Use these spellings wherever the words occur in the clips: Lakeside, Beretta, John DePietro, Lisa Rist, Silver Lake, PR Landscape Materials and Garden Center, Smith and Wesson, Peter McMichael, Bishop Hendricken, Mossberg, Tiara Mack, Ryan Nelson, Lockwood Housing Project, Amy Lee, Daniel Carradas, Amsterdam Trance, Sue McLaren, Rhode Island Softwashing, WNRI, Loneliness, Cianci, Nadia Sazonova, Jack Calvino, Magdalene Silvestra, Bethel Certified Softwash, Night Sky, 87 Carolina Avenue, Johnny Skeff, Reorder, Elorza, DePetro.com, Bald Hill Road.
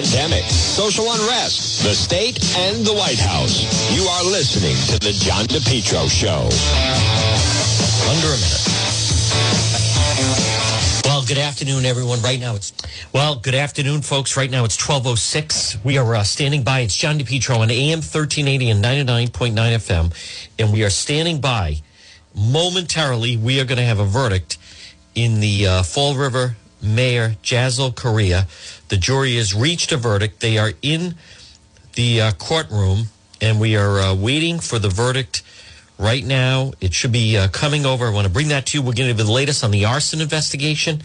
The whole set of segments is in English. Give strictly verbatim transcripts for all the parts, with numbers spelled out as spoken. pandemic, social unrest, the state, and the White House. You are listening to The John DePietro Show. Under a minute. Well, good afternoon, everyone. Right now it's... Well, good afternoon, folks. Right now it's twelve oh six. We are uh, standing by. It's John DePietro on A M thirteen eighty and ninety-nine point nine F M. And we are standing by. Momentarily, we are going to have a verdict in the uh, Fall River Mayor Jasiel Correia. The jury has reached a verdict. They are in the uh, courtroom, and we are uh, waiting for the verdict right now. It should be uh, coming over. I want to bring that to you. We're going to be the latest on the arson investigation,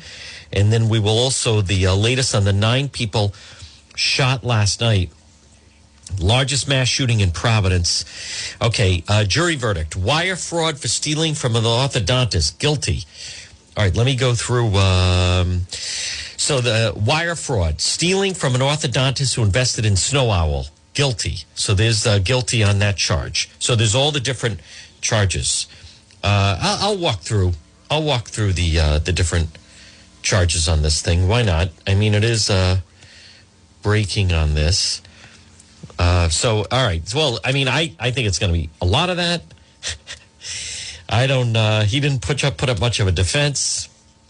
and then we will also the uh, latest on the nine people shot last night. Largest mass shooting in Providence. Okay, uh, jury verdict. Wire fraud for stealing from an orthodontist. Guilty. All right, let me go through. Um, so the wire fraud, stealing from an orthodontist who invested in Snow Owl, guilty. So there's uh, guilty on that charge. So there's all the different charges. Uh, I'll, I'll walk through. I'll walk through the uh, the different charges on this thing. Why not? I mean, it is uh, breaking on this. Uh, so all right. Well, I mean, I, I think it's going to be a lot of that. I don't, uh, he didn't put up, put up much of a defense.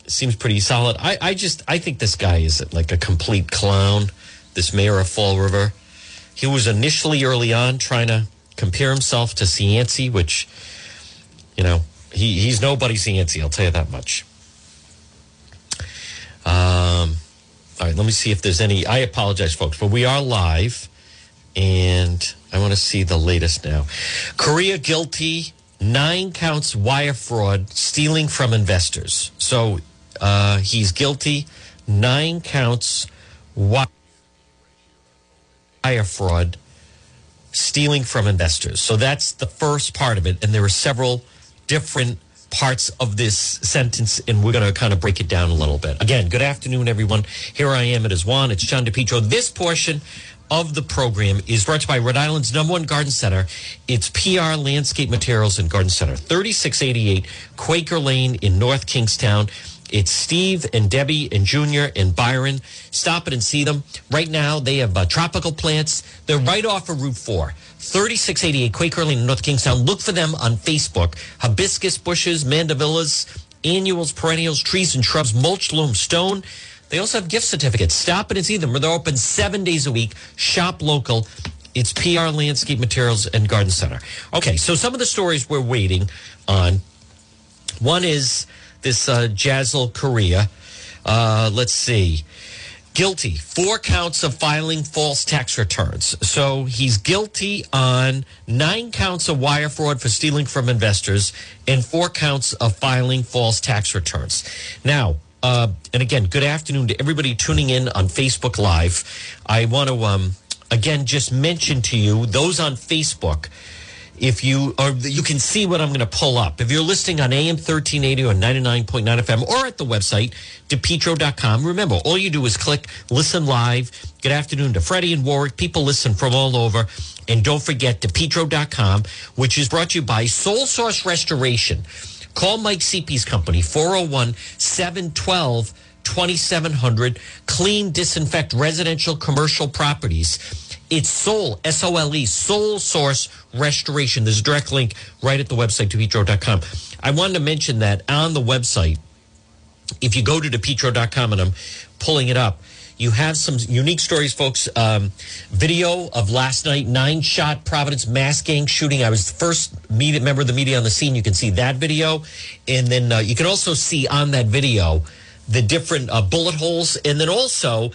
Seems pretty solid. I, I just, I think this guy is like a complete clown, this mayor of Fall River. He was initially early on trying to compare himself to Cianci, which, you know, he, he's nobody Cianci, I'll tell you that much. Um, all right, let me see if there's any, I apologize, folks, but we are live, and I want to see the latest now. Correia guilty. Nine counts wire fraud, stealing from investors. So uh, he's guilty. Nine counts wire fraud, stealing from investors. So that's the first part of it. And there are several different parts of this sentence, and we're going to kind of break it down a little bit. Again, good afternoon, everyone. Here I am. It is Juan. It's John DePietro. This portion of the program is brought to you by Rhode Island's number one garden center. It's P R Landscape Materials and Garden Center, thirty-six eighty-eight Quaker Lane in North Kingstown. It's Steve and Debbie and Junior and Byron. Stop it and see them. Right now, they have uh, tropical plants. They're right off of Route four, thirty-six eighty-eight Quaker Lane in North Kingstown. Look for them on Facebook. Hibiscus bushes, mandevillas, annuals, perennials, trees and shrubs, mulch, loam, stone. They also have gift certificates. Stop it and see them. They're open seven days a week. Shop local. It's P R Landscape Materials and Garden Center. Okay, so some of the stories we're waiting on. One is this uh, Jasiel Correia. Uh, let's see. Guilty. Four counts of filing false tax returns. So he's guilty on nine counts of wire fraud for stealing from investors and four counts of filing false tax returns. Now, Uh, and again, good afternoon to everybody tuning in on Facebook Live. I want to, um, again, just mention to you, those on Facebook, if you or you can see what I'm going to pull up. If you're listening on A M thirteen eighty or ninety-nine point nine F M or at the website, DePetro dot com, remember, all you do is click Listen Live. Good afternoon to Freddie and Warwick. People listen from all over. And don't forget, DePetro dot com, which is brought to you by Soul Source Restoration. Call Mike C P's company, four oh one, seven one two, two seven zero zero. Clean, disinfect residential, commercial properties. It's Soul, S O L E, Soul Source Restoration. There's a direct link right at the website, DePetro dot com. I wanted to mention that on the website, if you go to DePetro dot com, and I'm pulling it up, you have some unique stories, folks. Um, video of last night, nine-shot Providence mass gang shooting. I was the first media, member of the media on the scene. You can see that video. And then uh, you can also see on that video the different uh, bullet holes. And then also,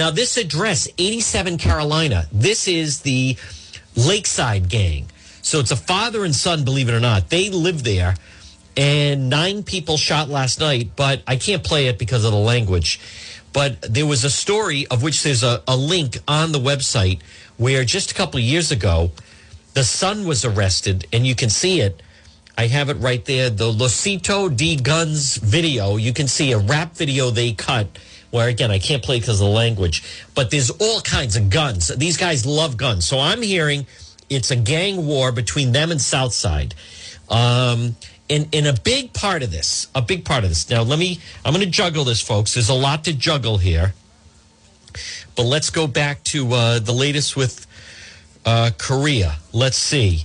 now this address, eighty-seven Carolina, this is the Lakeside gang. So it's a father and son, believe it or not. They live there. And nine people shot last night, but I can't play it because of the language. But there was a story of which there's a, a link on the website where just a couple of years ago, the son was arrested, and you can see it. I have it right there, the Losito D. Guns video. You can see a rap video they cut where, again, I can't play because of the language. But there's all kinds of guns. These guys love guns. So I'm hearing it's a gang war between them and Southside. Um And, and a big part of this, a big part of this. Now, let me, I'm going to juggle this, folks. There's a lot to juggle here. But let's go back to uh, the latest with uh, Correia. Let's see.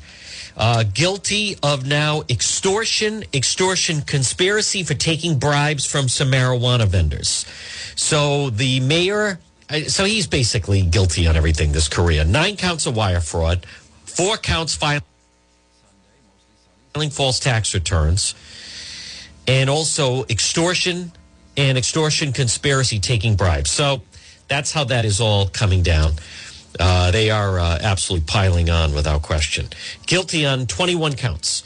Uh, guilty of now extortion, extortion conspiracy for taking bribes from some marijuana vendors. So the mayor, so he's basically guilty on everything, this Correia. Nine counts of wire fraud, four counts filing false tax returns, and also extortion and extortion conspiracy taking bribes. So that's how that is all coming down. Uh, they are uh, absolutely piling on without question. Guilty on twenty-one counts.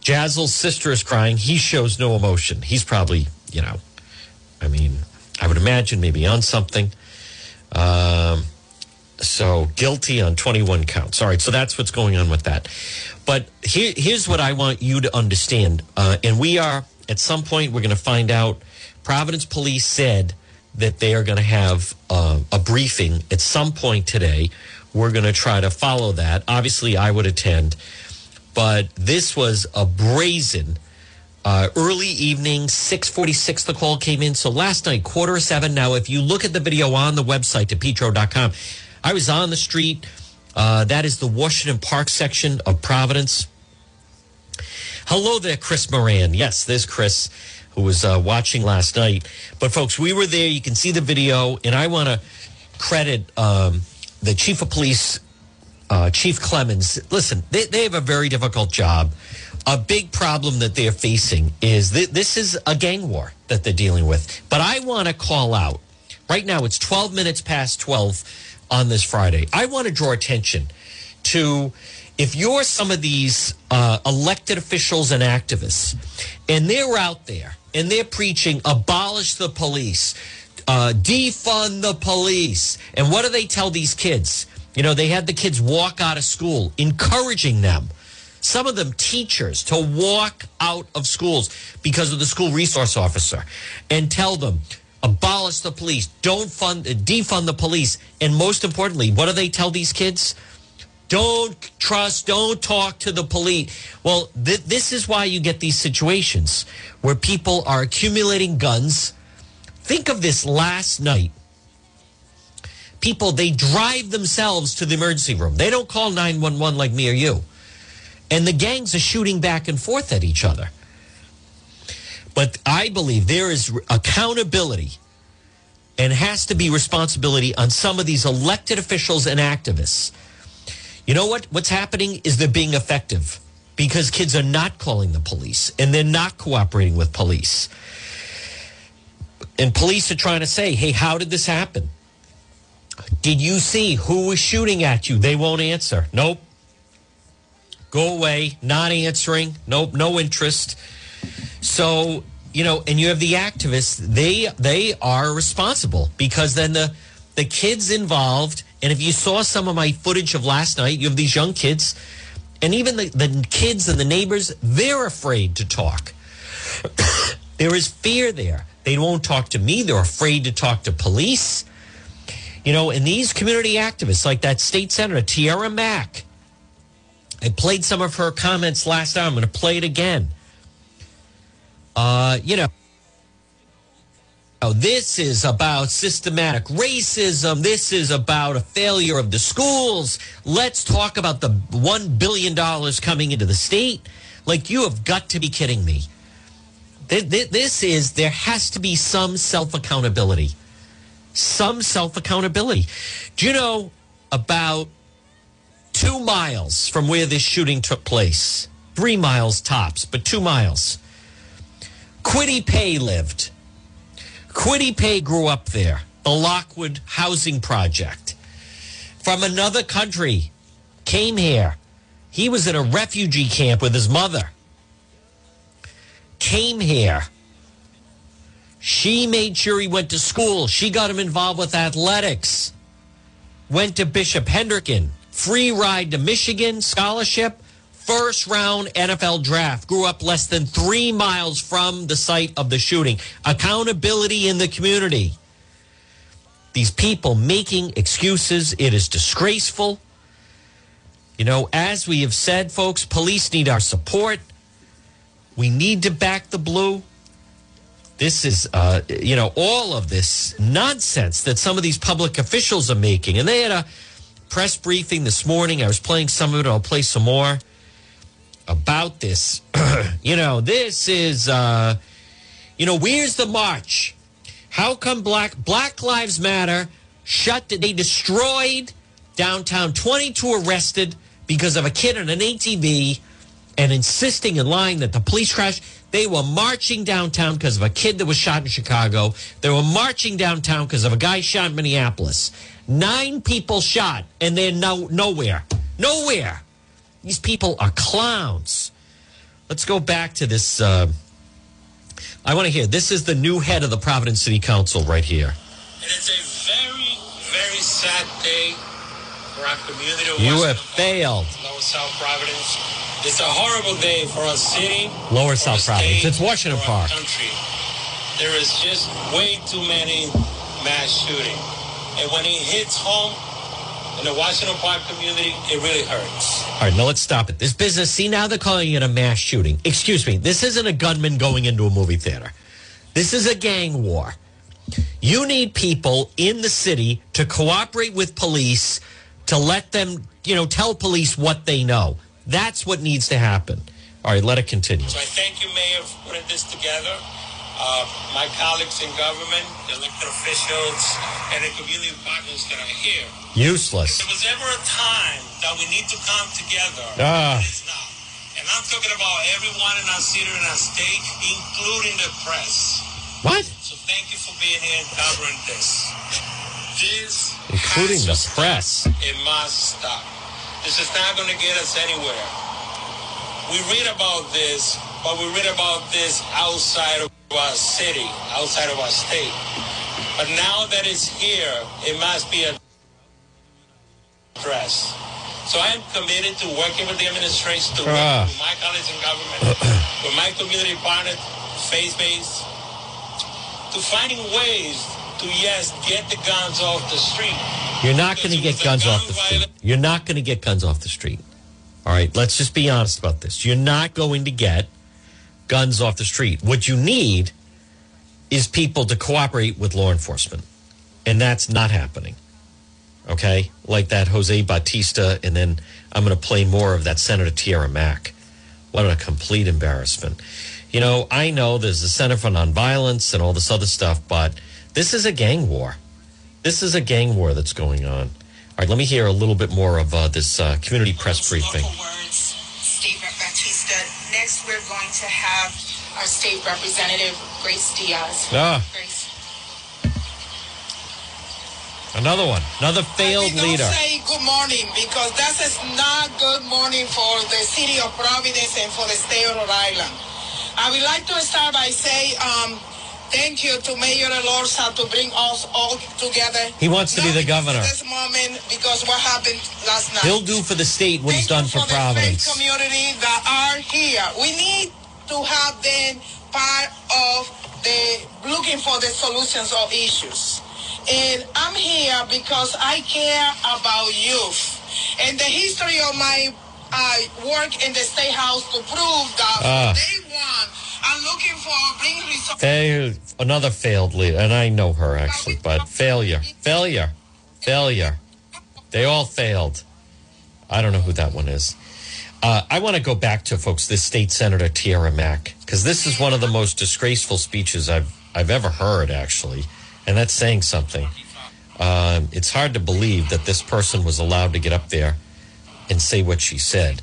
Jasiel's sister is crying. He shows no emotion. He's probably, you know, I mean, I would imagine maybe on something. Um, so guilty on twenty-one counts. All right, so that's what's going on with that. But here, here's what I want you to understand. Uh, and we are, at some point, we're going to find out. Providence Police said that they are going to have uh, a briefing at some point today. We're going to try to follow that. Obviously, I would attend. But this was a brazen uh, early evening, six forty-six the call came in. So last night, quarter of seven. Now, if you look at the video on the website, D E Petro dot com, I was on the street. Uh, that is the Washington Park section of Providence. Hello there, Chris Moran. Yes, there's Chris, who was uh, watching last night. But, folks, we were there. You can see the video. And I want to credit um, the chief of police, uh, Chief Clemens. Listen, they, they have a very difficult job. A big problem that they're facing is th- this is a gang war that they're dealing with. But I want to call out. Right now, it's twelve minutes past twelve on this Friday. I want to draw attention to, if you're some of these uh, elected officials and activists, and they're out there, and they're preaching, abolish the police, uh, defund the police. And what do they tell these kids? You know, they had the kids walk out of school, encouraging them, some of them teachers, to walk out of schools because of the school resource officer, and tell them, abolish the police, don't fund, defund the police. And most importantly, what do they tell these kids? Don't trust, don't talk to the police. Well, th- this is why you get these situations where people are accumulating guns. Think of this last night. People, they drive themselves to the emergency room. They don't call nine one one like me or you. And the gangs are shooting back and forth at each other. But I believe there is accountability and has to be responsibility on some of these elected officials and activists. You know what? What's happening is they're being effective because kids are not calling the police and they're not cooperating with police. And police are trying to say, hey, how did this happen? Did you see who was shooting at you? They won't answer. Nope. Go away. Not answering. Nope. No interest. So, you know, and you have the activists. They they are responsible because then the the kids involved. And if you saw some of my footage of last night, you have these young kids, and even the, the kids and the neighbors, they're afraid to talk. There is fear there. They won't talk to me. They're afraid to talk to police. You know, and these community activists, like that state senator, Tiara Mack, I played some of her comments last night. I'm going to play it again. Uh, you know. Oh, this is about systematic racism. This is about a failure of the schools. Let's talk about the one billion dollars coming into the state. Like, you have got to be kidding me. This is, there has to be some self-accountability. Some self-accountability. Do you know about two miles from where this shooting took place? Three miles tops, but two miles. Quidi Pei lived. Quidi Pei grew up there, the Lockwood Housing Project. From another country, came here. He was in a refugee camp with his mother. Came here. She made sure he went to school. She got him involved with athletics. Went to Bishop Hendricken. Free ride to Michigan, scholarship. First round N F L draft. Grew up less than three miles from the site of the shooting. Accountability in the community. These people making excuses. It is disgraceful. You know, as we have said, folks, police need our support. We need to back the blue. This is, uh, you know, all of this nonsense that some of these public officials are making. And they had a press briefing this morning. I was playing some of it. I'll play some more about this. You know, this is, uh, you know, where's the march? How come Black Black Lives Matter shut? They destroyed downtown. twenty-two arrested because of a kid on an A T V and insisting and lying that the police crashed. They were marching downtown because of a kid that was shot in Chicago. They were marching downtown because of a guy shot in Minneapolis. Nine people shot, and they're no, nowhere. Nowhere. These people are clowns. Let's go back to this. Uh, I want to hear. This is the new head of the Providence City Council right here. And it's a very, very sad day for our community. You have failed. Lower South Providence. It's a horrible day for our city. Lower South Providence. It's Washington Park. Country. There is just way too many mass shooting. And when it hits home in the Washington Park community, it really hurts. All right, now let's stop it. This business, see, now they're calling it a mass shooting. Excuse me, this isn't a gunman going into a movie theater. This is a gang war. You need people in the city to cooperate with police, to let them, you know, tell police what they know. That's what needs to happen. All right, let it continue. So I thank you, Mayor, for putting this together. Uh, my colleagues in government, elected officials, and the community partners that are here. Useless. If there was ever a time that we need to come together, uh. it's now. And I'm talking about everyone in our city and our state, including the press. What? So thank you for being here and covering this. This including the press. Stop. It must stop. This is not going to get us anywhere. We read about this, but we read about this outside of our city, outside of our state. But now that it's here, it must be addressed. So I am committed to working with the administration, to work with my colleagues in government, with my community partners, faith-based, to finding ways to, yes, get the guns off the street. You're not going to get guns off the street. You're not going to get guns off the street. All right, let's just be honest about this. You're not going to get guns off the street. What you need is people to cooperate with law enforcement, and that's not happening. Okay, like that Jose Bautista, and then I'm going to play more of that Senator Tiara Mack. What a complete embarrassment. You know, I know there's the Center for Nonviolence and all this other stuff, but this is a gang war. This is a gang war that's going on. All right, let me hear a little bit more of uh, this uh, community press briefing. Next, we're going to have our state representative, Grace Diaz. Ah. Grace. Another one. Another failed leader. I say good morning because that is not good morning for the city of Providence and for the state of Rhode Island. I would like to start by saying um, thank you to Mayor Elorza to bring us all together. He wants to not be the governor. This moment because what happened last night. He'll do for the state what he's done for, for Providence. The faith community that are here. We need to have them part of the looking for the solutions of issues. And I'm here because I care about youth. And the history of my uh, work in the State House to prove that uh. they won. I'm looking for bringing resources. Fail, another failed leader, and I know her actually, but failure, failure, failure. They all failed. I don't know who that one is. Uh, I want to go back to, folks, this state senator Tiara Mack, because this is one of the most disgraceful speeches I've I've ever heard, actually, and that's saying something. Um, it's hard to believe that this person was allowed to get up there and say what she said.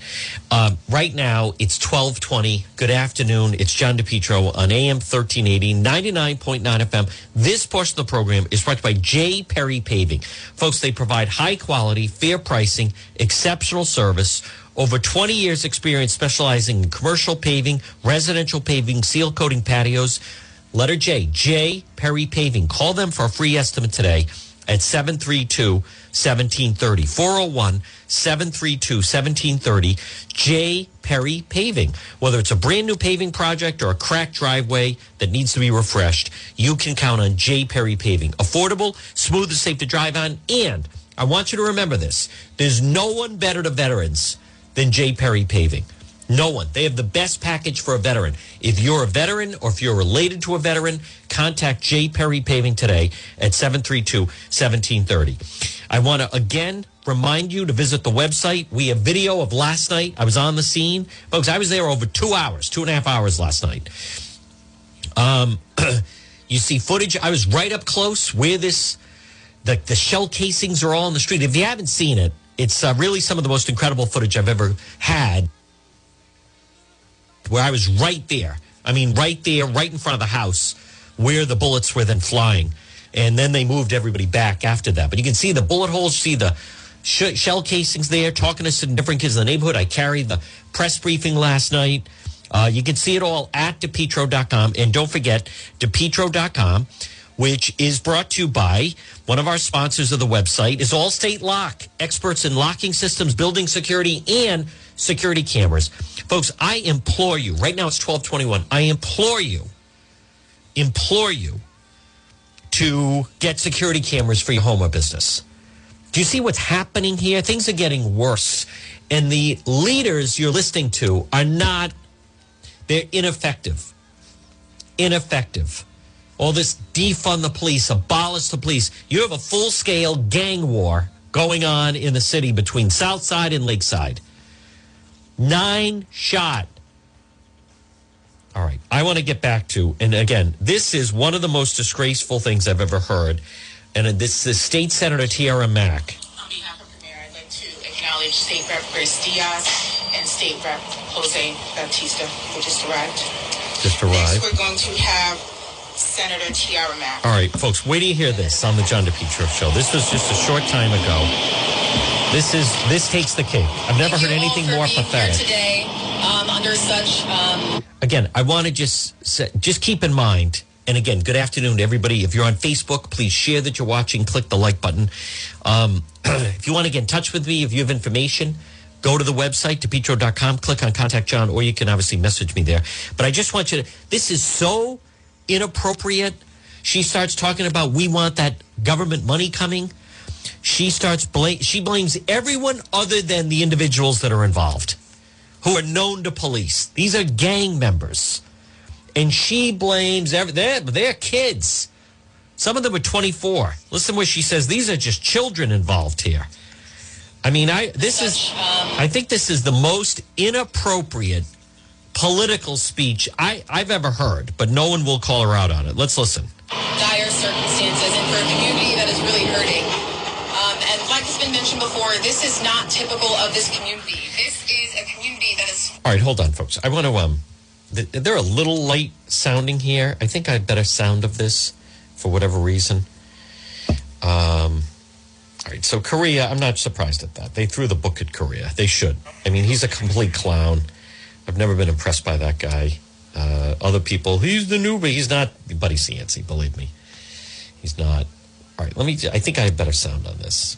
Um, right now, it's twelve twenty. Good afternoon. It's John DePietro on A M thirteen eighty, ninety-nine point nine F M. This portion of the program is brought to you by J. Perry Paving. Folks, they provide high-quality, fair pricing, exceptional service, over twenty years experience specializing in commercial paving, residential paving, seal coating patios. Letter J, J. Perry Paving. Call them for a free estimate today at seven three two, one seven three zero, four oh one, seven three two, one seven three zero, J. Perry Paving. Whether it's a brand new paving project or a cracked driveway that needs to be refreshed, you can count on J. Perry Paving. Affordable, smooth, and safe to drive on. And I want you to remember this. There's no one better to veterans than J. Perry Paving. No one. They have the best package for a veteran. If you're a veteran or if you're related to a veteran, contact J. Perry Paving today at seven three two, one seven three zero. I want to, again, remind you to visit the website. We have video of last night. I was on the scene. Folks, I was there over two hours, two and a half hours last night. Um, you see footage. I was right up close where this, the, the shell casings are all on the street. If you haven't seen it, it's uh, really some of the most incredible footage I've ever had. Where I was right there. I mean, right there, right in front of the house where the bullets were then flying. And then they moved everybody back after that. But you can see the bullet holes, see the sh- shell casings there, talking to some different kids in the neighborhood. I carried the press briefing last night. Uh, you can see it all at DePetro dot com. And don't forget, DePetro dot com, which is brought to you by one of our sponsors of the website, is Allstate Lock, experts in locking systems, building security, and security cameras. Folks, I implore you, right now it's twelve twenty-one, I implore you, implore you to get security cameras for your home or business. Do you see what's happening here? Things are getting worse, and the leaders you're listening to are not, they're ineffective, ineffective. All this defund the police, abolish the police. You have a full-scale gang war going on in the city between Southside and Lakeside. Nine shot. All right, I want to get back to, and again, this is one of the most disgraceful things I've ever heard. And this is State Senator Tiara Mack. On behalf of the mayor, I'd like to acknowledge State Rep Grace Diaz and State Rep Jose Bautista, who just arrived. Just arrived. Next, we're going to have Senator Tiara Mack. All right, folks, wait till you hear this on the John DePietro Show. This was just a short time ago. This is this takes the cake. I've never Thank heard anything more pathetic. Today, um, under such, um... Again, I want to just just keep in mind. And again, good afternoon to everybody. If you're on Facebook, please share that you're watching. Click the like button. Um, if you want to get in touch with me, if you have information, go to the website, DePetro dot com. Click on Contact John, or you can obviously message me there. But I just want you to. This is so inappropriate. She starts talking about we want that government money coming. She starts bl- she blames everyone other than the individuals that are involved, who are known to police. These are gang members, and she blames every they're, they're kids. Some of them are twenty-four. Listen, where she says these are just children involved here. I mean, I this is I think this is the most inappropriate political speech I, I've ever heard, but no one will call her out on it. Let's listen. Dire circumstances and for a community that is really hurting. Um, and like has been mentioned before, this is not typical of this community. This is a community that is... All right, hold on, folks. I want to... um, th- They're a little light sounding here. I think I had better sound of this for whatever reason. Um... All right, so Correia, I'm not surprised at that. They threw the book at Correia. They should. I mean, he's a complete clown. I've never been impressed by that guy. Uh, other people, he's the newbie. He's not, buddy Cianci, believe me. He's not. All right, let me, I think I have better sound on this.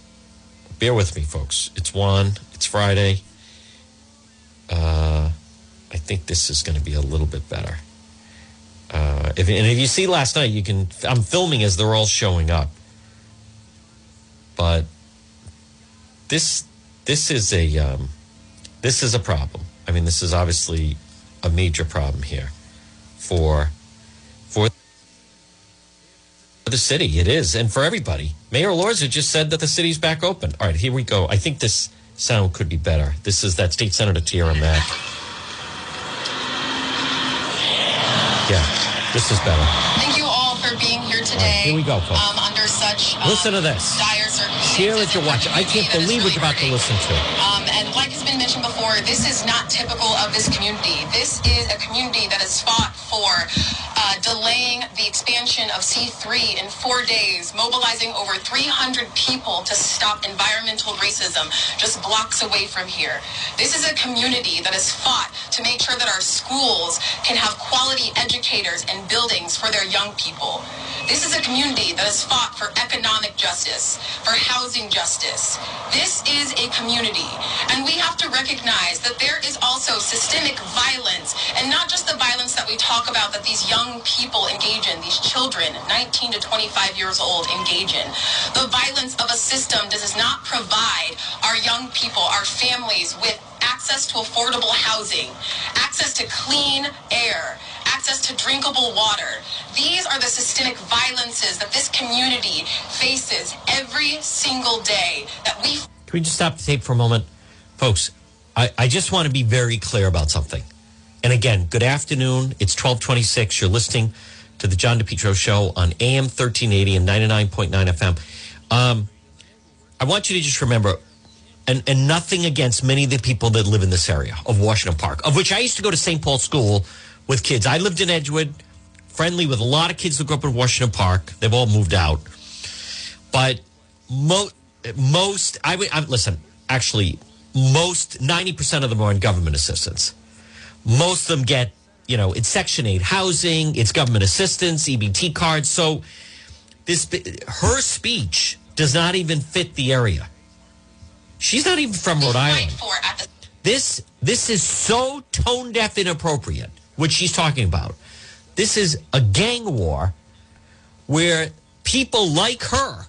Bear with me, folks. It's one, it's Friday. Uh, I think this is going to be a little bit better. Uh, if, and if you see last night, you can, I'm filming as they're all showing up. But this, this is a, um, this is a problem. I mean, this is obviously a major problem here for for the city. It is, and for everybody. Mayor Elorza just said that the city's back open. All right, here we go. I think this sound could be better. This is that State Senator Tiara Mack. Yeah, this is better. Thank you all for being here today. Right, here we go, folks. Um, under such um, listen to this. Dire circumstances. Share it to watch. I can't believe what you're about to listen to. Um, and like has been mentioned before, this is not typical of this community. This is a community that has fought for uh, delaying the expansion of C three in four days, mobilizing over three hundred people to stop environmental racism just blocks away from here. This is a community that has fought to make sure that our schools can have quality educators and buildings for their young people. This is a community that has fought for economic justice, for housing justice. This is a community, and we have to recognize that there is also systemic violence, and not just the violence that we talk about that these young people engage in, these children, nineteen to twenty-five years old, engage in. The violence of a system that does not provide our young people, our families, with access access to affordable housing, access to clean air, access to drinkable water. These are the systemic violences that this community faces every single day that we... Can we just stop the tape for a moment? Folks, I, I just want to be very clear about something. And again, good afternoon. It's twelve twenty-six. You're listening to the John DePietro Show on A M thirteen eighty and ninety-nine point nine F M. Um, I want you to just remember, and, and nothing against many of the people that live in this area of Washington Park, of which I used to go to Saint Paul School with kids. I lived in Edgewood, friendly with a lot of kids that grew up in Washington Park. They've all moved out. But mo- most, I would, I, listen, actually, most, ninety percent of them are on government assistance. Most of them get, you know, it's Section eight housing, it's government assistance, E B T cards. So this, her speech does not even fit the area. She's not even from Rhode Island. This, this is so tone deaf inappropriate, what she's talking about. This is a gang war where people like her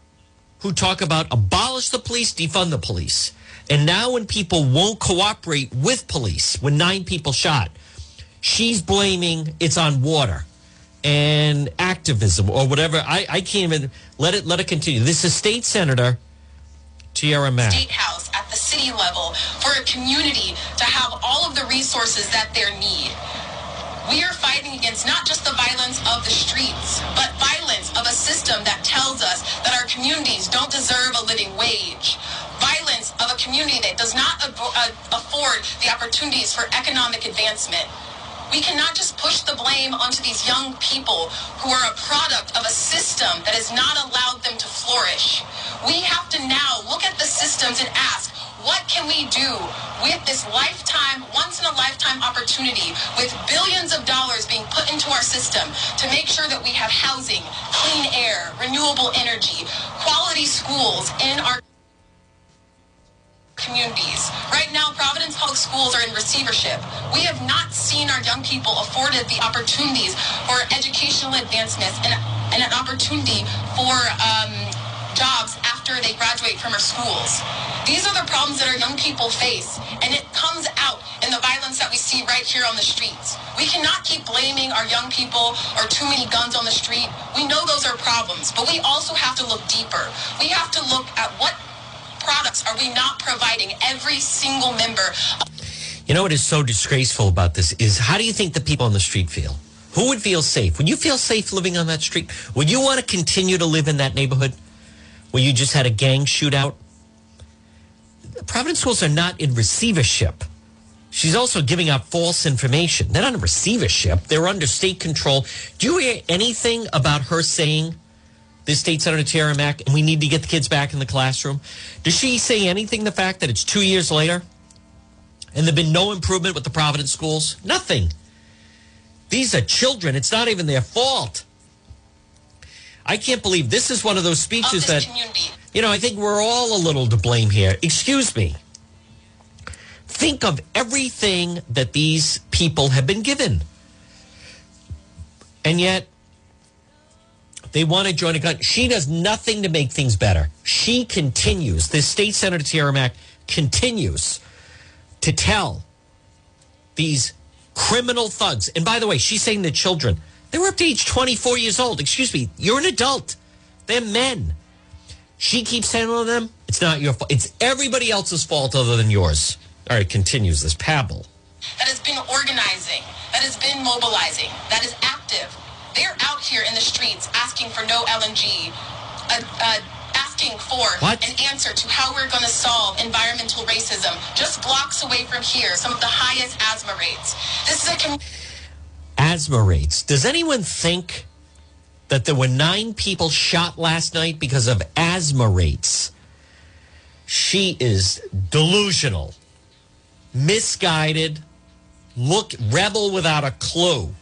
who talk about abolish the police, defund the police. And now when people won't cooperate with police, when nine people shot, she's blaming it's on water and activism or whatever. I, I can't even let it let it continue. This is State Senator Tiara Mack. State House at the city level for a community to have all of the resources that they need. We are fighting against not just the violence of the streets, but violence of a system that tells us that our communities don't deserve a living wage. Violence of a community that does not afford the opportunities for economic advancement. We cannot just push the blame onto these young people who are a product of a system that has not allowed them to flourish. We have to now look at the systems and ask, what can we do with this lifetime, once-in-a-lifetime opportunity with billions of dollars being put into our system to make sure that we have housing, clean air, renewable energy, quality schools in our communities. Right now, Providence Public Schools are in receivership. We have not seen our young people afforded the opportunities for educational advancements and, and an opportunity for um, jobs after they graduate from our schools. These are the problems that our young people face, and it comes out in the violence that we see right here on the streets. We cannot keep blaming our young people or too many guns on the street. We know those are problems, but we also have to look deeper. We have to look at what products are we not providing every single member. You know what is so disgraceful about this is, how do you think the people on the street feel? Who would feel safe? Would you feel safe living on that street? Would you want to continue to live in that neighborhood where you just had a gang shootout? Providence schools are not in receivership. She's also giving out false information. They're not in receivership. They're under state control. Do you hear anything about her saying, this State Senator Tiara Mack, and we need to get the kids back in the classroom? Does she say anything, the fact that it's two years later and there's been no improvement with the Providence schools? Nothing. These are children. It's not even their fault. I can't believe this is one of those speeches that, community. You know, I think we're all a little to blame here. Excuse me. Think of everything that these people have been given. And yet, they want to join a gun. She does nothing to make things better. She continues. This State Senator Tiara Mack continues to tell these criminal thugs. And by the way, she's saying the children. They were up to age twenty-four years old. Excuse me. You're an adult. They're men. She keeps telling them, it's not your fault. It's everybody else's fault other than yours. All right, continues this pabble. That has been organizing. That has been mobilizing. That is active. They're out here in the streets asking for no L N G, uh, uh, asking for what? An answer to how we're going to solve environmental racism. Just blocks away from here, some of the highest asthma rates. This is a com- asthma rates. Does anyone think that there were nine people shot last night because of asthma rates? She is delusional, misguided, look rebel without a clue.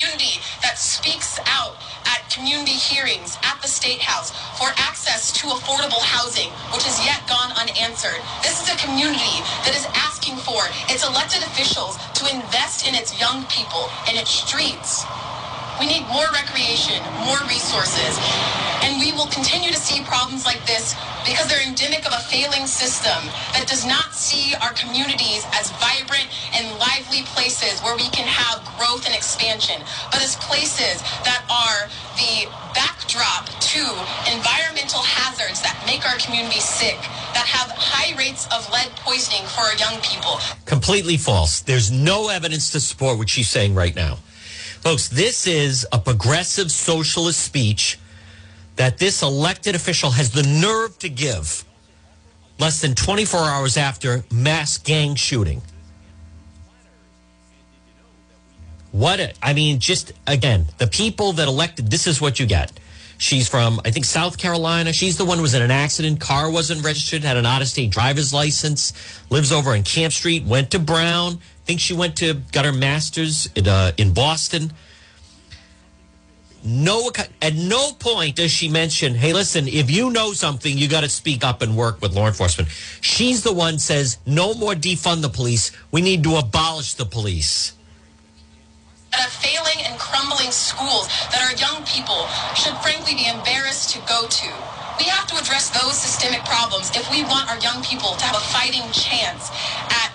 Unity that speaks out at community hearings at the State House for access to affordable housing, which has yet gone unanswered. This is a community that is asking for its elected officials to invest in its young people and its streets. We need more recreation, more resources, and we will continue to see problems like this because they're endemic of a failing system that does not see our communities as vibrant and lively places where we can have growth and expansion, but as places that are the backdrop to environmental hazards that make our community sick, that have high rates of lead poisoning for our young people. Completely false. There's no evidence to support what she's saying right now. Folks, this is a progressive socialist speech that this elected official has the nerve to give less than twenty-four hours after mass gang shooting. What, a, I mean, just, again, the people that elected, this is what you get. She's from, I think, South Carolina. She's the one who was in an accident. Car wasn't registered, had an out-of-state driver's license, lives over on Camp Street, went to Brown. I think she went to, got her master's in, uh, in Boston. No, at no point does she mention, hey, listen, if you know something, you got to speak up and work with law enforcement. She's the one says, no more defund the police. We need to abolish the police. That are failing and crumbling schools that our young people should frankly be embarrassed to go to. We have to address those systemic problems if we want our young people to have a fighting chance at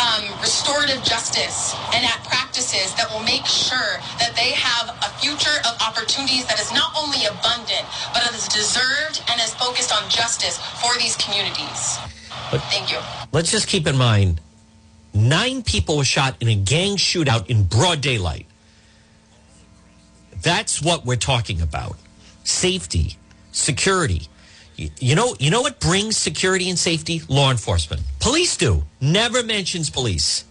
Um, restorative justice and at practices that will make sure that they have a future of opportunities that is not only abundant, but is deserved and is focused on justice for these communities. But thank you. Let's just keep in mind, nine people were shot in a gang shootout in broad daylight. That's what we're talking about. Safety, security. You know, you know what brings security and safety? Law enforcement. Police do. Never mentions police.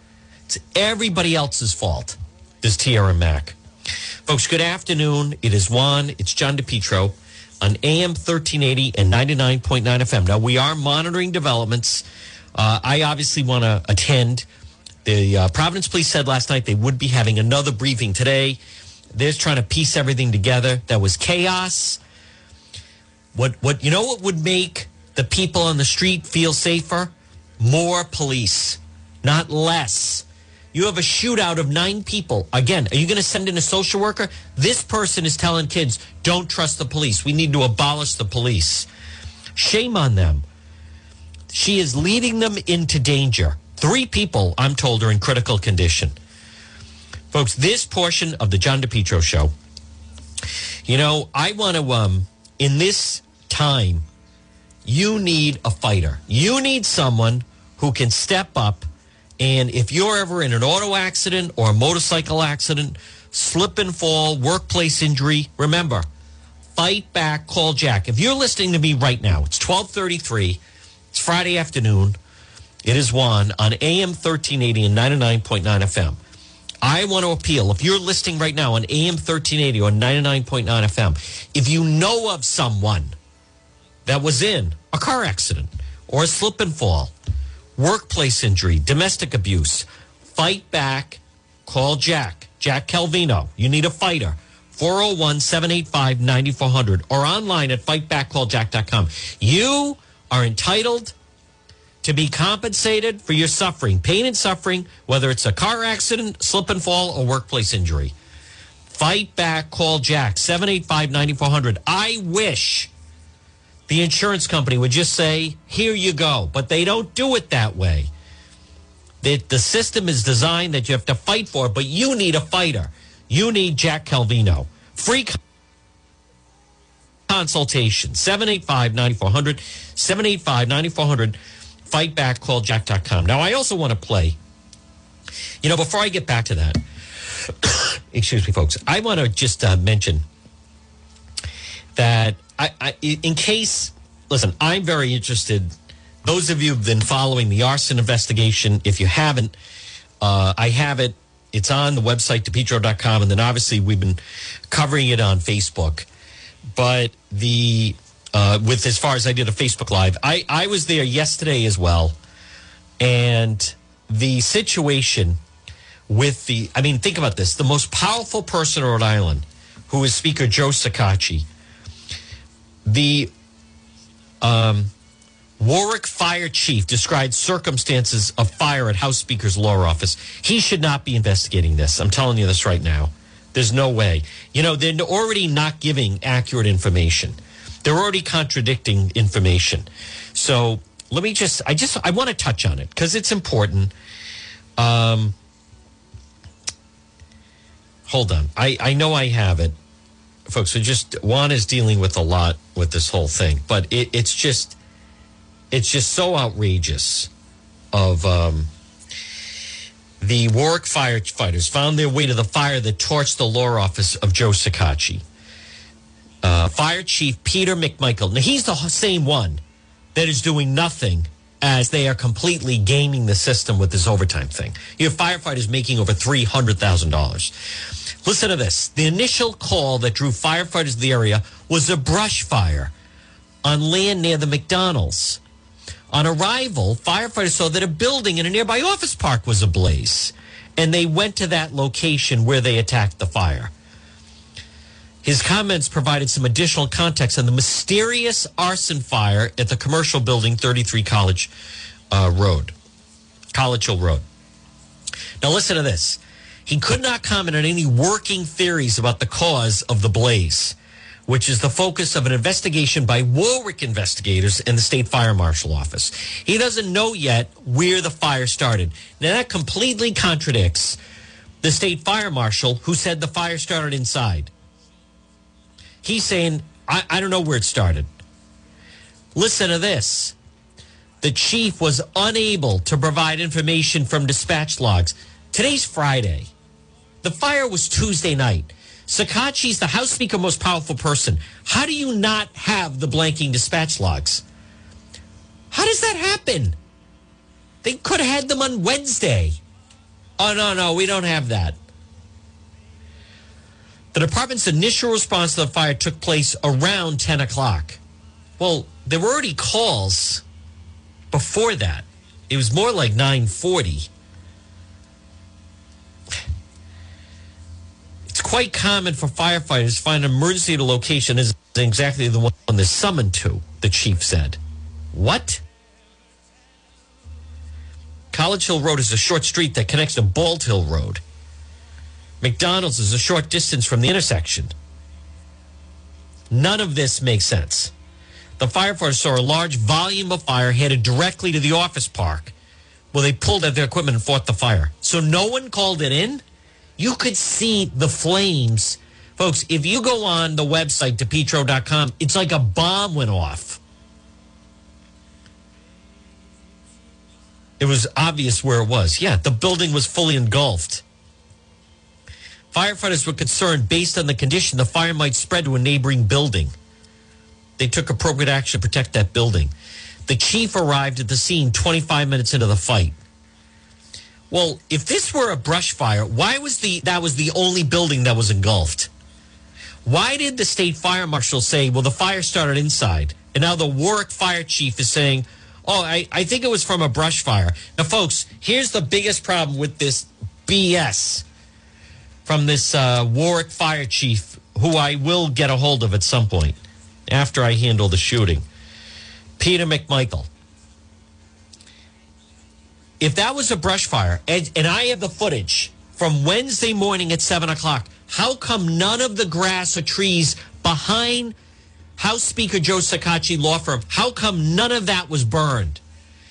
It's everybody else's fault. This is Tiara Mack. Folks, good afternoon. It is Juan. It's John DePietro on A M thirteen eighty and ninety-nine point nine F M. Now, we are monitoring developments. Uh, I obviously want to attend. The uh, Providence Police said last night they would be having another briefing today. They're trying to piece everything together. That was chaos. What what you know what would make the people on the street feel safer? More police, not less. You have a shootout of nine people. Again, are you going to send in a social worker? This person is telling kids, don't trust the police. We need to abolish the police. Shame on them. She is leading them into danger. Three people, I'm told, are in critical condition. Folks, this portion of the John DePietro show, you know, I want to... um. In this time, you need a fighter. You need someone who can step up. And if you're ever in an auto accident or a motorcycle accident, slip and fall, workplace injury, remember, fight back, call Jack. If you're listening to me right now, it's twelve thirty-three. It's Friday afternoon. It is Juan on A M thirteen eighty and ninety-nine point nine F M. I want to appeal, if you're listening right now on A M thirteen eighty or ninety-nine point nine F M, if you know of someone that was in a car accident or a slip and fall, workplace injury, domestic abuse, fight back, call Jack, Jack Calvino. You need a fighter, four oh one, seven eight five, nine four hundred or online at fight back call jack dot com. You are entitled to be compensated for your suffering, pain and suffering, whether it's a car accident, slip and fall, or workplace injury. Fight back, call Jack, seven eight five, nine four hundred. I wish the insurance company would just say, here you go. But they don't do it that way. The, the system is designed that you have to fight for it, but you need a fighter. You need Jack Calvino. Free consultation, seven eight five, nine four hundred, seven eight five, nine four hundred. Fight back, call jack dot com. Now, I also want to play. You know, before I get back to that, excuse me, folks, I want to just uh, mention that I, I, in case, listen, I'm very interested. Those of you who have been following the arson investigation, if you haven't, uh, I have it. It's on the website, DePetro dot com, and then obviously we've been covering it on Facebook. But the... Uh, with as far as I did a Facebook Live. I, I was there yesterday as well. And the situation with the, I mean, think about this. The most powerful person in Rhode Island, who is Speaker Joe Sakachi, the um, Warwick Fire Chief described circumstances of fire at House Speaker's Law Office. He should not be investigating this. I'm telling you this right now. There's no way. You know, they're already not giving accurate information. They're already contradicting information. So let me just, I just, I want to touch on it because it's important. Um, hold on. I, I know I have it. Folks, so just, Juan is dealing with a lot with this whole thing, but it, it's just, it's just so outrageous of, um, the Warwick firefighters found their way to the fire that torched the law office of Joe Sakachi. Uh, Fire Chief Peter McMichael. Now, he's the same one that is doing nothing as they are completely gaming the system with this overtime thing. You have firefighters making over three hundred thousand dollars. Listen to this. The initial call that drew firefighters to the area was a brush fire on land near the McDonald's. On arrival, firefighters saw that a building in a nearby office park was ablaze, and they went to that location where they attacked the fire. His comments provided some additional context on the mysterious arson fire at the commercial building thirty-three College uh, Road, College Hill Road. Now, listen to this. He could not comment on any working theories about the cause of the blaze, which is the focus of an investigation by Warwick investigators and the State Fire Marshal Office. He doesn't know yet where the fire started. Now, that completely contradicts the State Fire Marshal, who said the fire started inside. He's saying, I, I don't know where it started. Listen to this. The chief was unable to provide information from dispatch logs. Today's Friday. The fire was Tuesday night. Sakachi's the House Speaker, most powerful person. How do you not have the blanking dispatch logs? How does that happen? They could have had them on Wednesday. Oh, no, no, we don't have that. The department's initial response to the fire took place around ten o'clock. Well, there were already calls before that. It was more like nine forty. Quite common for firefighters to find an emergency at a location isn't exactly the one they're summoned to, the chief said. What? College Hill Road is a short street that connects to Bald Hill Road. McDonald's is a short distance from the intersection. None of this makes sense. The firefighters saw a large volume of fire headed directly to the office park, where they pulled out their equipment and fought the fire. So no one called it in? You could see the flames. Folks, if you go on the website, DePetro dot com, it's like a bomb went off. It was obvious where it was. Yeah, the building was fully engulfed. Firefighters were concerned based on the condition the fire might spread to a neighboring building. They took appropriate action to protect that building. The chief arrived at the scene twenty-five minutes into the fight. Well, if this were a brush fire, why was the that was the only building that was engulfed? Why did the state fire marshal say, well, the fire started inside? And now the Warwick fire chief is saying, oh, I, I think it was from a brush fire. Now, folks, here's the biggest problem with this B S from this uh, Warwick fire chief, who I will get a hold of at some point after I handle the shooting. Peter McMichael. If that was a brush fire, and, and I have the footage from Wednesday morning at seven o'clock, how come none of the grass or trees behind House Speaker Joe Sakachi law firm, how come none of that was burned?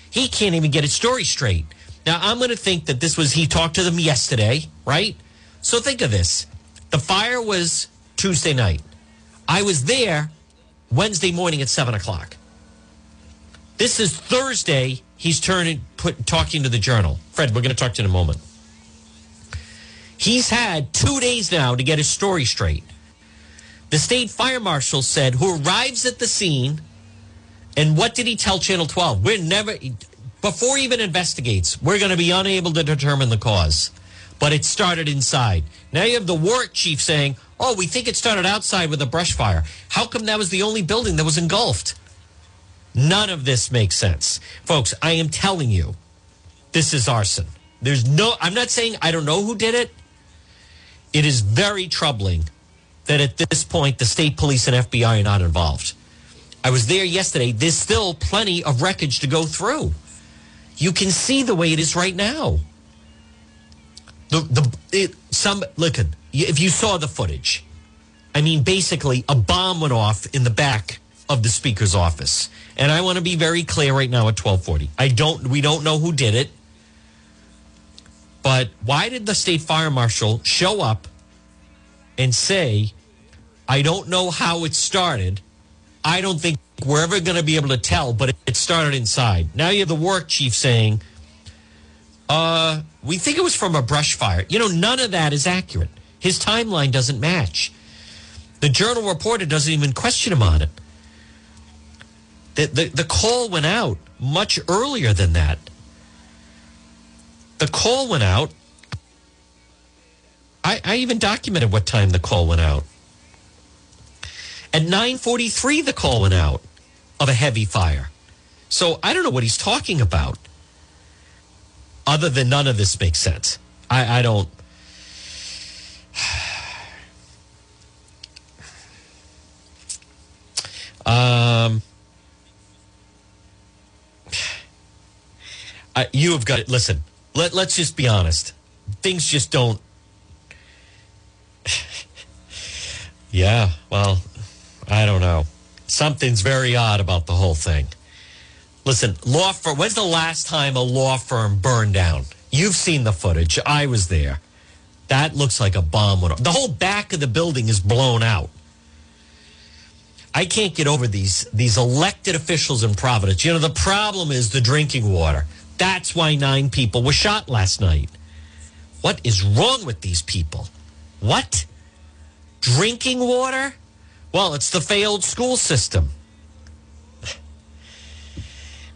He can't even get his story straight. Now, I'm going to think that this was, he talked to them yesterday, right? So think of this. The fire was Tuesday night. I was there Wednesday morning at seven o'clock. This is Thursday. He's turning, put, talking to the Journal. Fred, we're going to talk to you in a moment. He's had two days now to get his story straight. The state fire marshal said, who arrives at the scene, and what did he tell Channel twelve? We're never, before he even investigates, we're going to be unable to determine the cause. But it started inside. Now you have the Warwick chief saying, oh, we think it started outside with a brush fire. How come that was the only building that was engulfed? None of this makes sense. Folks, I am telling you, this is arson. There's no, I'm not saying I don't know who did it. It is very troubling that at this point, the state police and F B I are not involved. I was there yesterday. There's still plenty of wreckage to go through. You can see the way it is right now. The, the, it, some, look, if you saw the footage, I mean, basically a bomb went off in the back of the Speaker's office. And I want to be very clear right now at twelve forty. I don't, we don't know who did it. But why did the state fire marshal show up and say, I don't know how it started. I don't think we're ever going to be able to tell, but it started inside. Now you have the work chief saying, uh, we think it was from a brush fire. You know, none of that is accurate. His timeline doesn't match. The Journal reporter doesn't even question him on it. The, the, the call went out much earlier than that. The call went out. I, I even documented what time the call went out. At nine forty-three, the call went out of a heavy fire. So I don't know what he's talking about. Other than none of this makes sense. I, I don't. Um, I, you have got it. Listen, let, let's just be honest. Things just don't. Yeah, well, I don't know. Something's very odd about the whole thing. Listen, law firm, when's the last time a law firm burned down? You've seen the footage. I was there. That looks like a bomb went off. The whole back of the building is blown out. I can't get over these, these elected officials in Providence. You know, the problem is the drinking water. That's why nine people were shot last night. What is wrong with these people? What? Drinking water? Well, it's the failed school system.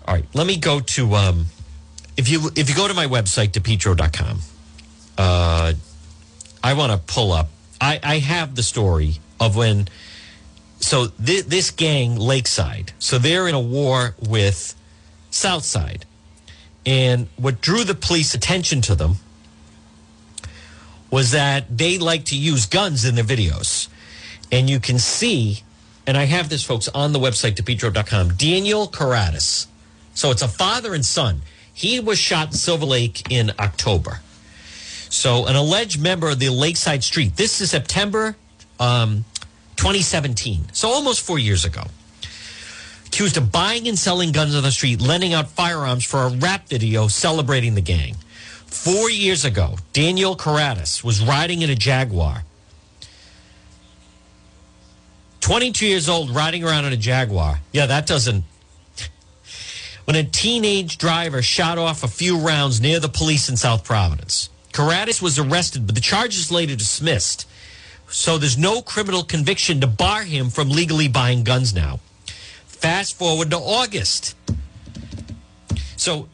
All right, let me go to, um, if you if you go to my website, DePetro dot com, uh, I want to pull up. I, I have the story of when... So th- this gang, Lakeside, so they're in a war with Southside. And what drew the police attention to them was that they like to use guns in their videos. And you can see, and I have this, folks, on the website, DePetro dot com, Daniel Carradas. So it's a father and son. He was shot in Silver Lake in October. So an alleged member of the Lakeside Street. This is September... Um, twenty seventeen, so almost four years ago, accused of buying and selling guns on the street, lending out firearms for a rap video celebrating the gang. Four years ago, Daniel Carradas was riding in a Jaguar. twenty-two years old, riding around in a Jaguar. Yeah, that doesn't... When a teenage driver shot off a few rounds near the police in South Providence, Carradas was arrested, but the charges later dismissed. So there's no criminal conviction to bar him from legally buying guns now. Fast forward to August. So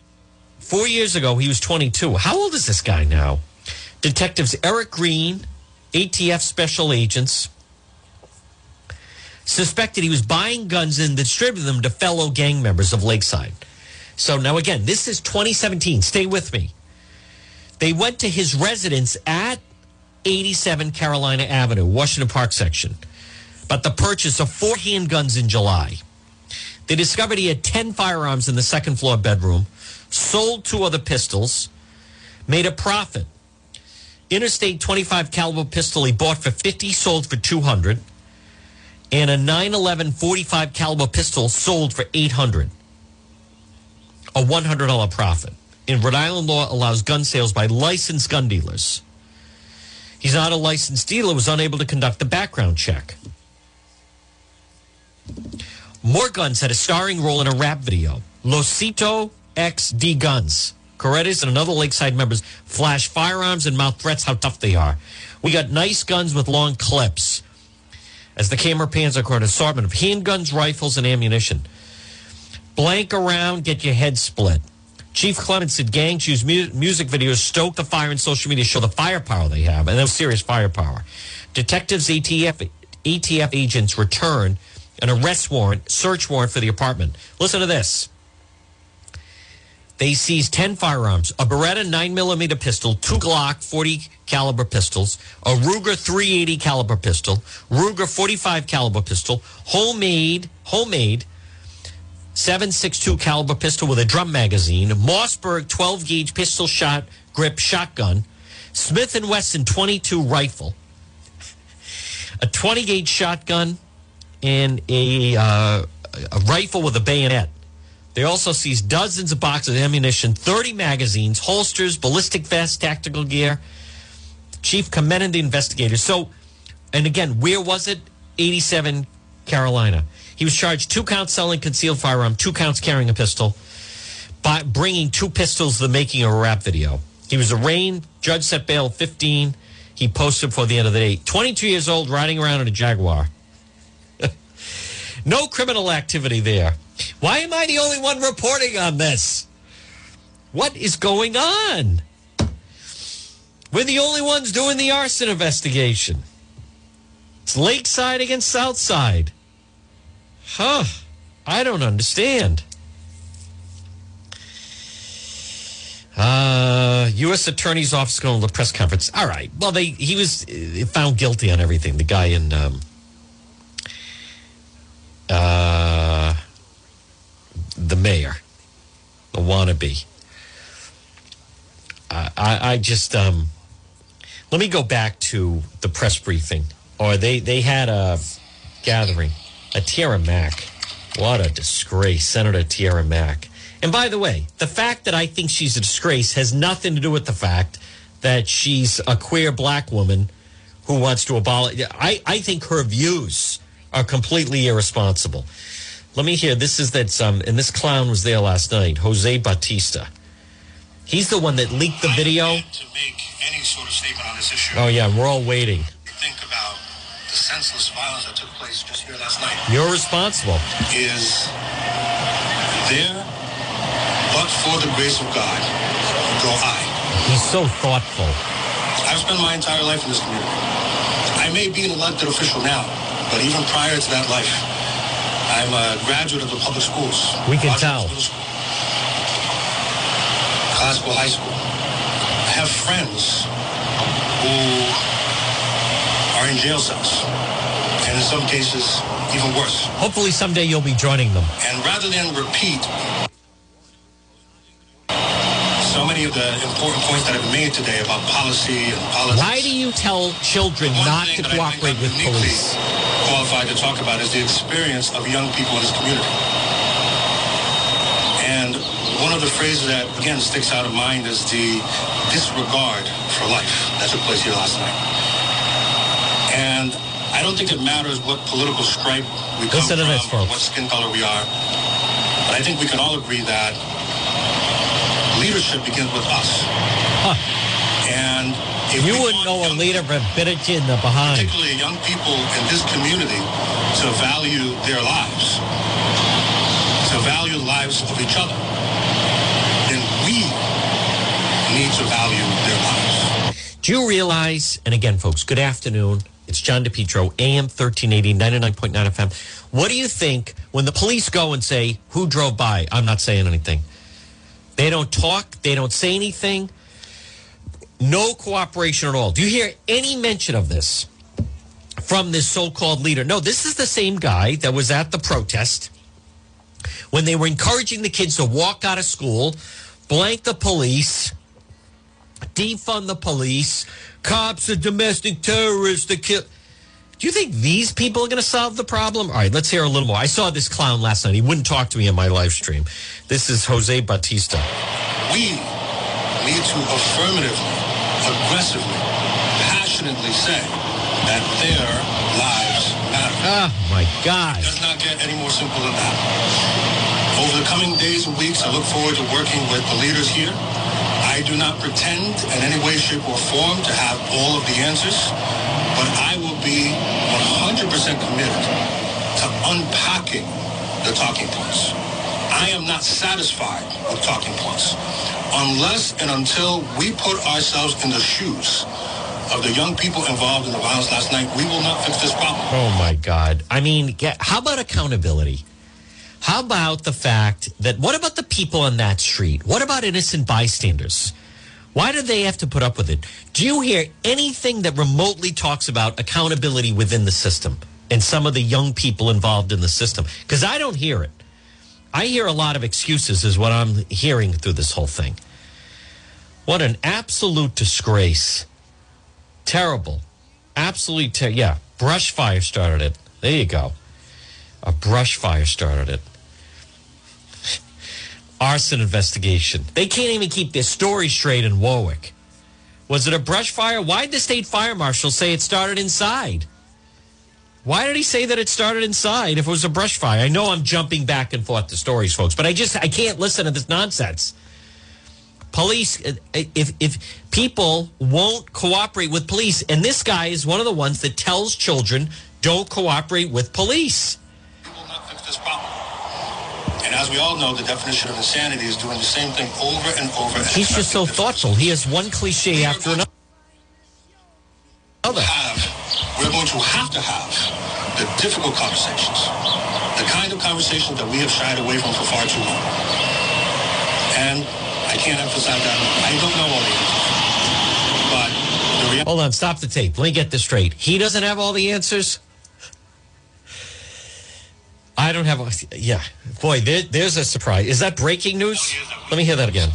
four years ago, he was twenty-two. How old is this guy now? Detectives Eric Green, A T F special agents, suspected he was buying guns and distributing them to fellow gang members of Lakeside. So now again, this is twenty seventeen. Stay with me. They went to his residence at eighty-seven Carolina Avenue, Washington Park section, but the purchase of four handguns in July. They discovered he had ten firearms in the second floor bedroom, sold two other pistols, made a profit. Interstate twenty-five caliber pistol he bought for fifty, sold for two hundred, and a nine eleven forty-five caliber pistol sold for eight hundred. A one hundred dollars profit. In Rhode Island, law allows gun sales by licensed gun dealers. He's not a licensed dealer, was unable to conduct the background check. More guns had a starring role in a rap video. Losito X D Guns. Carretas and another Lakeside members flash firearms and mouth threats how tough they are. We got nice guns with long clips. As the camera pans across an assortment of handguns, rifles, and ammunition. Blank around, get your head split. Chief Clements said gangs use mu- music videos, stoke the fire in social media, show the firepower they have, and that's serious firepower. Detectives, A T F, A T F agents return an arrest warrant, search warrant for the apartment. Listen to this. They seized ten firearms, a Beretta nine millimeter pistol, two Glock forty caliber pistols, a Ruger three eighty caliber pistol, Ruger forty-five caliber pistol, homemade, homemade, seven six two caliber pistol with a drum magazine, Mossberg twelve gauge pistol shot grip shotgun, Smith and Wesson twenty-two rifle, a twenty gauge shotgun, and a, uh, a rifle with a bayonet. They also seized dozens of boxes of ammunition, thirty magazines, holsters, ballistic vests, tactical gear. The chief commended the investigators. So, and again, where was it? eighty-seven Carolina. He was charged two counts selling concealed firearm, two counts carrying a pistol, by bringing two pistols to the making of a rap video. He was arraigned. Judge set bail at fifteen. He posted before the end of the day. twenty-two years old, riding around in a Jaguar. No criminal activity there. Why am I the only one reporting on this? What is going on? We're the only ones doing the arson investigation. It's Lakeside against Southside. Huh. I don't understand. Uh, U S Attorney's Office going to the press conference. All right. Well, they he was found guilty on everything. The guy in... Um, uh, the mayor, the wannabe. Uh, I, I just... Um, let me go back to the press briefing. Or they, they had a gathering. A Tiara Mack. What a disgrace. Senator Tiara Mack. And by the way, the fact that I think she's a disgrace has nothing to do with the fact that she's a queer black woman who wants to abolish. I, I think her views are completely irresponsible. Let me hear. This is that um, and this clown was there last night, Jose Bautista. He's the one that leaked the video. I don't need to make any sort of statement on this issue. Oh, yeah. We're all waiting. Think about the senseless violence that took place just here last night. You're responsible. Is there, but for the grace of God, go I. He's so thoughtful. I've spent my entire life in this community. I may be an elected official now, but even prior to that life, I'm a graduate of the public schools. We can Washington tell. School, classical high school. I have friends who are in jail cells, and in some cases, even worse. Hopefully someday you'll be joining them. And rather than repeat so many of the important points that I've made today about policy and politics. Why do you tell children not to cooperate with police? Qualified to talk about is the experience of young people in this community. And one of the phrases that, again, sticks out of mind is the disregard for life that took place here last night. And I don't think it matters what political stripe we come from, what skin color we are. But I think we can all agree that leadership begins with us. Huh. And if you wouldn't know a leader but bit it in the behind. Particularly young people in this community to value their lives, to value the lives of each other, then we need to value their lives. Do you realize, and again, folks, good afternoon. It's John DePietro, A M thirteen eighty, ninety-nine point nine F M. What do you think when the police go and say, who drove by? I'm not saying anything. They don't talk. They don't say anything. No cooperation at all. Do you hear any mention of this from this so-called leader? No, this is the same guy that was at the protest when they were encouraging the kids to walk out of school, blank the police, defund the police, cops are domestic terrorists that kill. Do you think these people are going to solve the problem? All right, let's hear a little more. I saw this clown last night. He wouldn't talk to me in my live stream. This is Jose Bautista. We need to affirmatively, aggressively, passionately say that their lives matter. Oh, my God. It does not get any more simple than that. Over the coming days and weeks, I look forward to working with the leaders here. I do not pretend in any way, shape, or form to have all of the answers, but I will be one hundred percent committed to unpacking the talking points. I am not satisfied with talking points unless and until we put ourselves in the shoes of the young people involved in the violence last night. We will not fix this problem. Oh, my God. I mean, how about accountability? How about the fact that, what about the people on that street? What about innocent bystanders? Why do they have to put up with it? Do you hear anything that remotely talks about accountability within the system and some of the young people involved in the system? Because I don't hear it. I hear a lot of excuses is what I'm hearing through this whole thing. What an absolute disgrace. Terrible. Absolutely, ter- yeah. Brush fire started it. There you go. A brush fire started it. Arson investigation. They can't even keep their story straight in Warwick. Was it a brush fire? Why did the state fire marshal say it started inside? Why did he say that it started inside if it was a brush fire? I know I'm jumping back and forth to stories, folks, but I just, I can't listen to this nonsense. Police, if, if people won't cooperate with police, and this guy is one of the ones that tells children don't cooperate with police. We will not fix this problem. And as we all know, the definition of insanity is doing the same thing over and over. And he's just so thoughtful. He has one cliche after another. Have, we're going to have to have the difficult conversations, the kind of conversations that we have shied away from for far too long. And I can't emphasize that. I don't know all the answers. But the real- Hold on. Stop the tape. Let me get this straight. He doesn't have all the answers. I don't have a, yeah. Boy, there, there's a surprise. Is that breaking news? That Let me hear that again.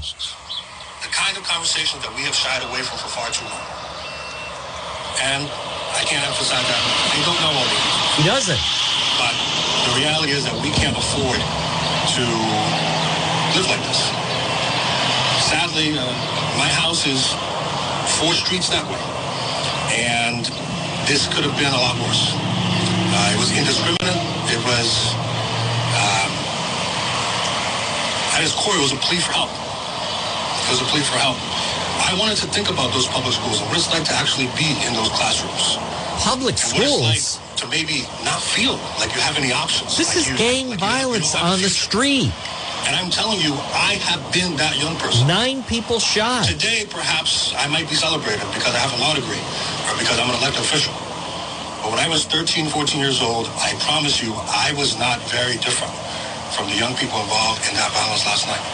The kind of conversation that we have shied away from for far too long. And I can't emphasize that. I don't know all the answers. He doesn't. But the reality is that we can't afford to live like this. Sadly, uh, my house is four streets that way. And this could have been a lot worse. Uh, it was indiscriminate. It was, um, at its core, it was a plea for help. It was a plea for help. I wanted to think about those public schools and what it's like to actually be in those classrooms. Public schools? What it's like to maybe not feel like you have any options. This like is you, gang like violence you on the street. And I'm telling you, I have been that young person. Nine people shot. Today, perhaps, I might be celebrated because I have a law degree or because I'm an elected official. But when I was thirteen, fourteen years old, I promise you, I was not very different from the young people involved in that violence last night.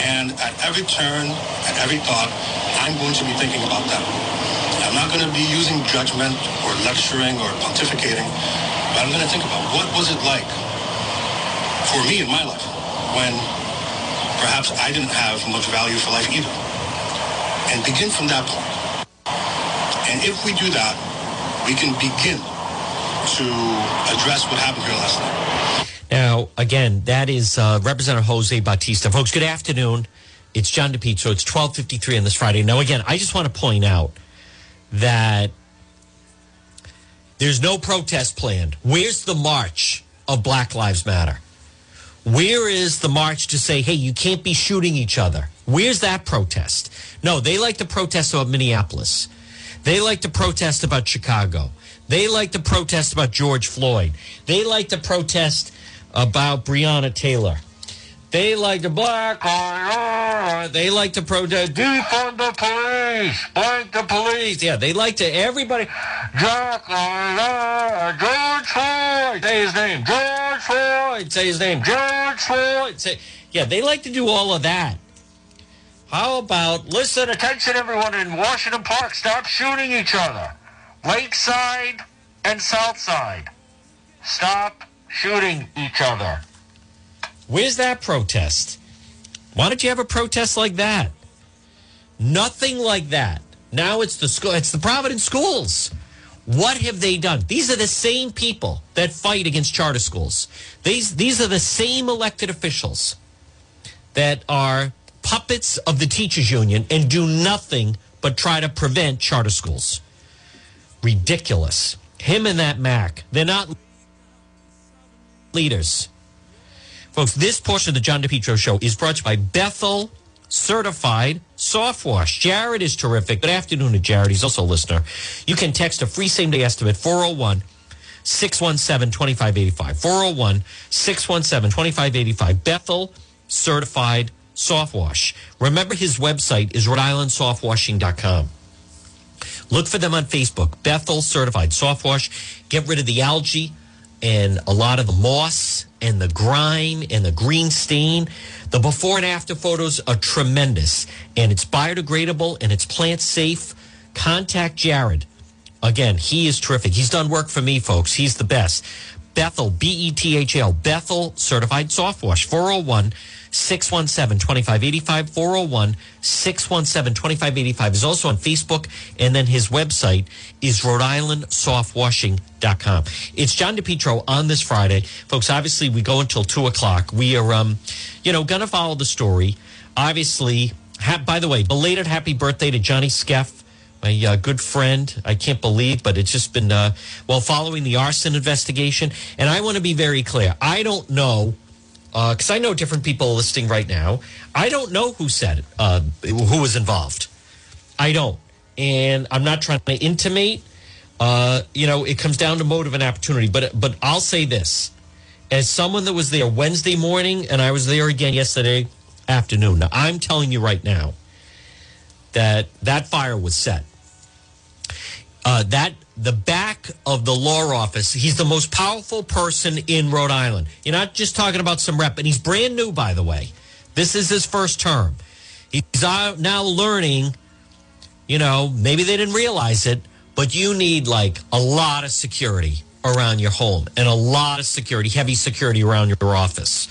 And at every turn, at every thought, I'm going to be thinking about that. I'm not going to be using judgment or lecturing or pontificating, but I'm going to think about what was it like for me in my life when perhaps I didn't have much value for life either. And begin from that point. And if we do that, we can begin to address what happened here last night. Now, again, that is uh, Representative Jose Bautista. Folks, good afternoon. It's John DePietro. It's twelve fifty-three on this Friday. Now, again, I just want to point out that there's no protest planned. Where's the march of Black Lives Matter? Where is the march to say, hey, you can't be shooting each other? Where's that protest? No, they like to protest about Minneapolis. They like to protest about Chicago. They like to protest about George Floyd. They like to protest about Breonna Taylor. They like to black. They like to protest. Defund the police. Fight the police. Yeah, they like to everybody. Jack, George Floyd. Say his name. George Floyd. Say his name. George Floyd. Say. Yeah, they like to do all of that. How about, listen, attention everyone in Washington Park, stop shooting each other. Lakeside and Southside, stop shooting each other. Where's that protest? Why don't you have a protest like that? Nothing like that. Now it's the school, it's the Providence schools. What have they done? These are the same people that fight against charter schools. These, these are the same elected officials that are puppets of the teachers union and do nothing but try to prevent charter schools. Ridiculous. Him and that Mac, they're not leaders. Folks, this portion of the John DePietro Show is brought to you by Bethel Certified Softwash. Jared is terrific. Good afternoon to Jared. He's also a listener. You can text a free same-day estimate, four oh one, six one seven, two five eight five. four oh one, six one seven, two five eight five. Bethel Certified Softwash. Remember, his website is Rhode Island Softwashing dot com. Look for them on Facebook, Bethel Certified Softwash. Get rid of the algae and a lot of the moss and the grime and the green stain. The before and after photos are tremendous, and it's biodegradable and it's plant safe. Contact Jared. Again, he is terrific. He's done work for me, folks. He's the best. Bethel, B E T H L, Bethel Certified Softwash, 401 six one seven, two five eight five, four oh one, six one seven, two five eight five is also on Facebook, and then his website is Rhode Island Soft Washing dot com. It's John DePietro on this Friday. Folks, obviously we go until two o'clock. We are, um, you know, going to follow the story. Obviously, ha- by the way, belated happy birthday to Johnny Skeff, my uh, good friend. I can't believe, but it's just been, uh, well, following the arson investigation. And I want to be very clear. I don't know. Because uh, I know different people listening right now. I don't know who said it, uh, who was involved. I don't. And I'm not trying to intimate. Uh, you know, it comes down to motive and opportunity. But but I'll say this. As someone that was there Wednesday morning, and I was there again yesterday afternoon. Now, I'm telling you right now that that fire was set. Uh, that the back of the law office, he's the most powerful person in Rhode Island. You're not just talking about some rep, and he's brand new, by the way. This is his first term. He's now learning, you know, maybe they didn't realize it, but you need like a lot of security around your home and a lot of security, heavy security around your office.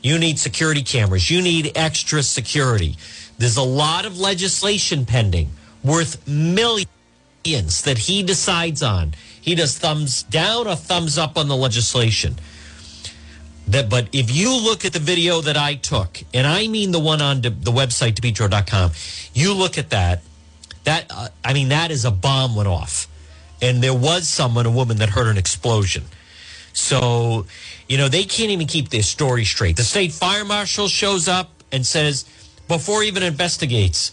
You need security cameras. You need extra security. There's a lot of legislation pending worth millions that he decides on. He does thumbs down or thumbs up on the legislation. That, but if you look at the video that I took, and I mean the one on the website, DePetro dot com, you look at that, that uh, I mean, that is a bomb went off. And there was someone, a woman, that heard an explosion. So, you know, they can't even keep their story straight. The state fire marshal shows up and says, before he even investigates,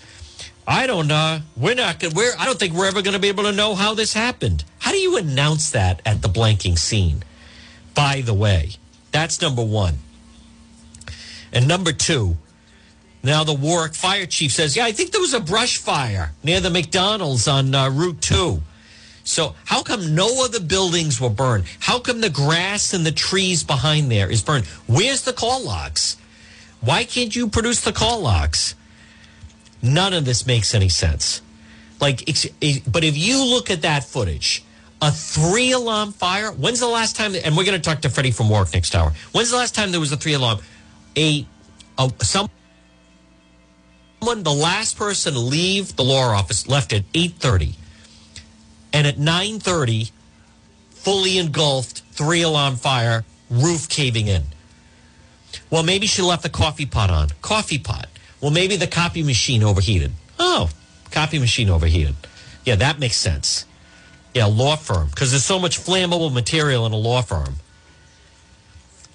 I don't know. We're not going we're I don't think we're ever going to be able to know how this happened. How do you announce that at the blanking scene? By the way, that's number one. And number two, now the Warwick fire chief says, yeah, I think there was a brush fire near the McDonald's on uh, Route two. So how come no other buildings were burned? How come the grass and the trees behind there is burned? Where's the call logs? Why can't you produce the call logs? None of this makes any sense. Like, it's, it, but if you look at that footage, a three-alarm fire. When's the last time? And we're going to talk to Freddie from Warwick next hour. When's the last time there was a three-alarm? A, a some, someone, the last person to leave the law office left at eight thirty, and at nine thirty, fully engulfed three-alarm fire, roof caving in. Well, maybe she left the coffee pot on. Coffee pot. Well, maybe the copy machine overheated. Oh, copy machine overheated. Yeah, that makes sense. Yeah, law firm. Because there's so much flammable material in a law firm.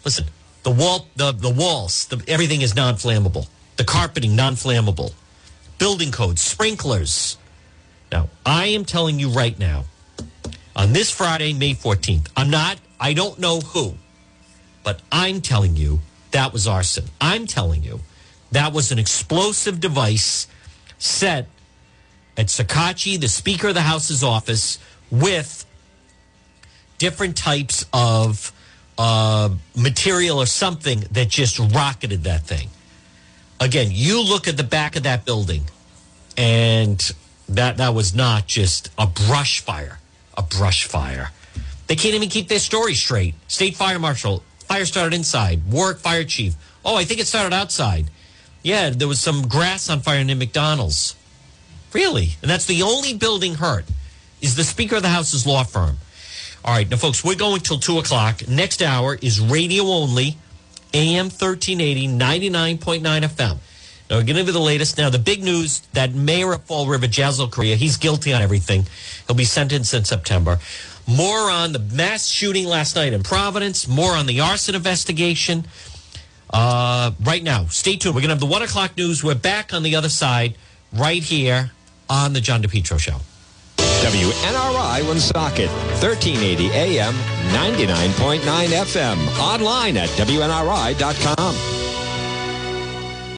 Listen, the wall, the, the walls, the, everything is non-flammable. The carpeting, non-flammable. Building codes, sprinklers. Now, I am telling you right now, on this Friday, May fourteenth, I'm not, I don't know who, but I'm telling you that was arson. I'm telling you. That was an explosive device set at Sakachi, the Speaker of the House's office, with different types of uh, material or something that just rocketed that thing. Again, you look at the back of that building, and that, that was not just a brush fire, a brush fire. They can't even keep their story straight. State Fire Marshal, fire started inside. Warwick Fire Chief, oh, I think it started outside. Yeah, there was some grass on fire near McDonald's. Really? And that's the only building hurt is the Speaker of the House's law firm. All right, now, folks, we're going till two o'clock. Next hour is radio only, A M thirteen eighty, ninety-nine point nine F M. Now, we're going to be the latest. Now, the big news, that mayor of Fall River, Jasiel Correia, he's guilty on everything. He'll be sentenced in September. More on the mass shooting last night in Providence. More on the arson investigation. Uh, right now, stay tuned. We're going to have the one o'clock news. We're back on the other side right here on the John DePietro Show. W N R I Woonsocket, thirteen eighty A M, ninety-nine point nine F M, online at W N R I dot com.